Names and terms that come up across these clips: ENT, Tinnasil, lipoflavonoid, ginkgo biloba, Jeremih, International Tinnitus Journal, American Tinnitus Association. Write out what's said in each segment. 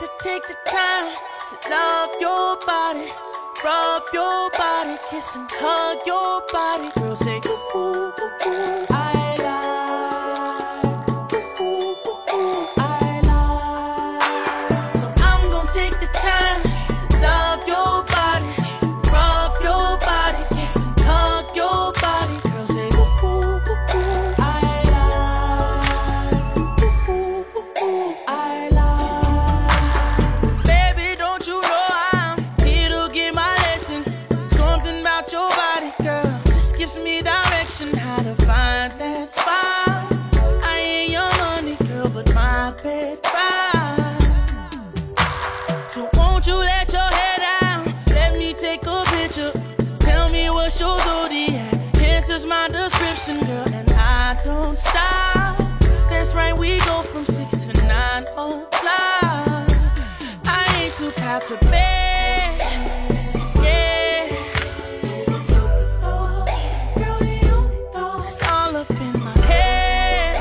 to take the time to love your body, rub your body, kiss and hug your body. Girl, say ooh, ooh, ooh, ooh. I lie. So I'm gonna take the time to love your body, rub your body, kiss and hug your body. Girl, say ooh, ooh, ooh, ooh. I lie. Ooh, ooh, ooh, ooh. I lie. Baby, don't you know I'm here to get my lesson? Something about your body, girl, just gives me direction how to find that spot. So won't you let your head down, let me take a picture. Tell me what's your zodiac, this is my description, girl. And I don't stop, that's right, we go from 6 to 9 o'clock. I ain't too proud to beg, yeah. You're a superstar, girl, the only thought that's all up in my head.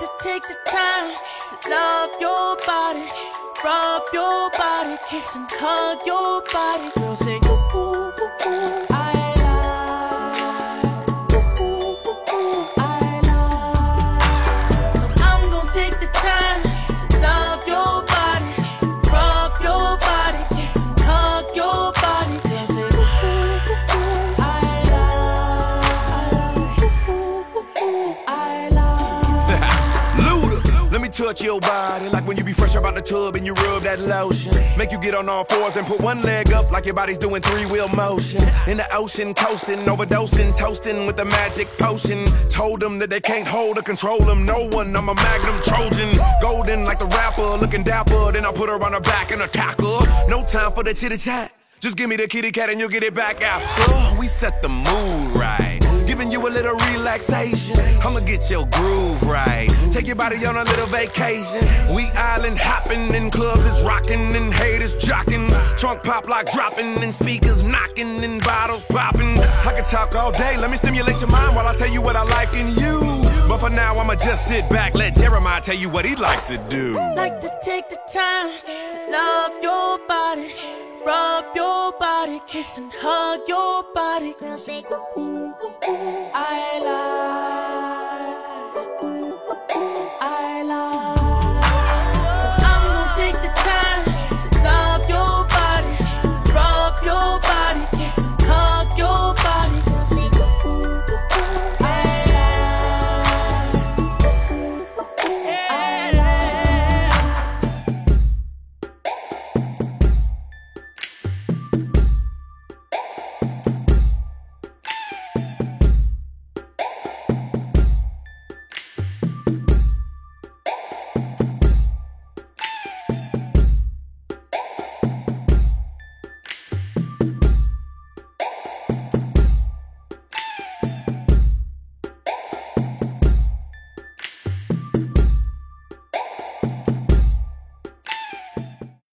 To take the time to love your body, rub your body, kiss and hug your body. Girl, say ooh, ooh, ooh, ooh. I lie. Ooh, ooh, ooh, ooh. I lie. So I'm gonna take the time to love your body, rub your body, kiss and hug your body. Girl, say ooh, ooh, ooh, ooh. I lie. Ooh, ooh, ooh, ooh. I lie. Let me touch your body like when you be fresh out the tub and you rub that lotion. Make you get on all fours and put one leg up like your body's doing three-wheel motion. In the ocean, coasting, overdosing, toasting with the magic potion. Told them that they can't hold or control them. No one, I'm a magnum Trojan. Golden like the rapper, looking dapper. Then I put her on her back and attack her. No time for the chitty chat. Just give me the kitty cat and you'll get it back after. We set the mood right. Giving you a little relaxation. I'ma get your groove right. Take your body on a little vacation. We island hopping and clubs is rocking and haters jocking. Trunk pop like dropping and speakers knocking and bottles popping. I can talk all day. Let me stimulate your mind while I tell you what I like in you. But for now, I'ma just sit back. Let Jeremiah tell you what he like to do. Like to take the time to love your body, rub your body, kiss and hug your body. Girl, say ooh, ooh, ooh, ooh. I like.